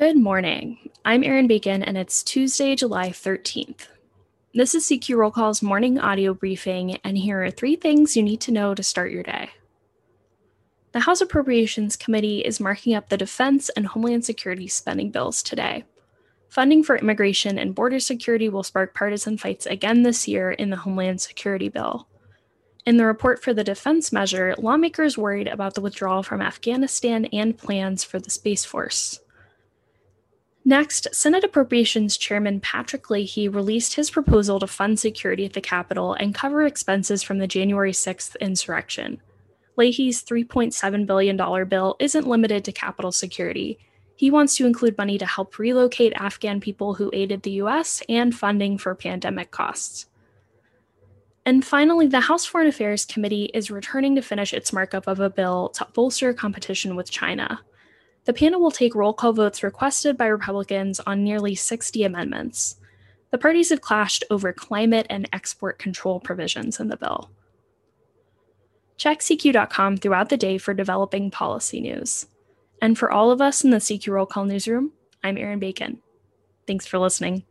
Good morning. I'm Erin Bacon, and it's Tuesday, July 13th. This is CQ Roll Call's morning audio briefing, and here are three things you need to know to start your day. The House Appropriations Committee is marking up the Defense and Homeland Security spending bills today. Funding for immigration and border security will spark partisan fights again this year in the Homeland Security bill. In the report for the defense measure, lawmakers worried about the withdrawal from Afghanistan and plans for the Space Force. Next, Senate Appropriations Chairman Patrick Leahy released his proposal to fund security at the Capitol and cover expenses from the January 6th insurrection. Leahy's $3.7 billion bill isn't limited to Capitol security. He wants to include money to help relocate Afghan people who aided the U.S. and funding for pandemic costs. And finally, the House Foreign Affairs Committee is returning to finish its markup of a bill to bolster competition with China. The panel will take roll call votes requested by Republicans on nearly 60 amendments. The parties have clashed over climate and export control provisions in the bill. Check CQ.com throughout the day for developing policy news. And for all of us in the CQ Roll Call newsroom, I'm Erin Bacon. Thanks for listening.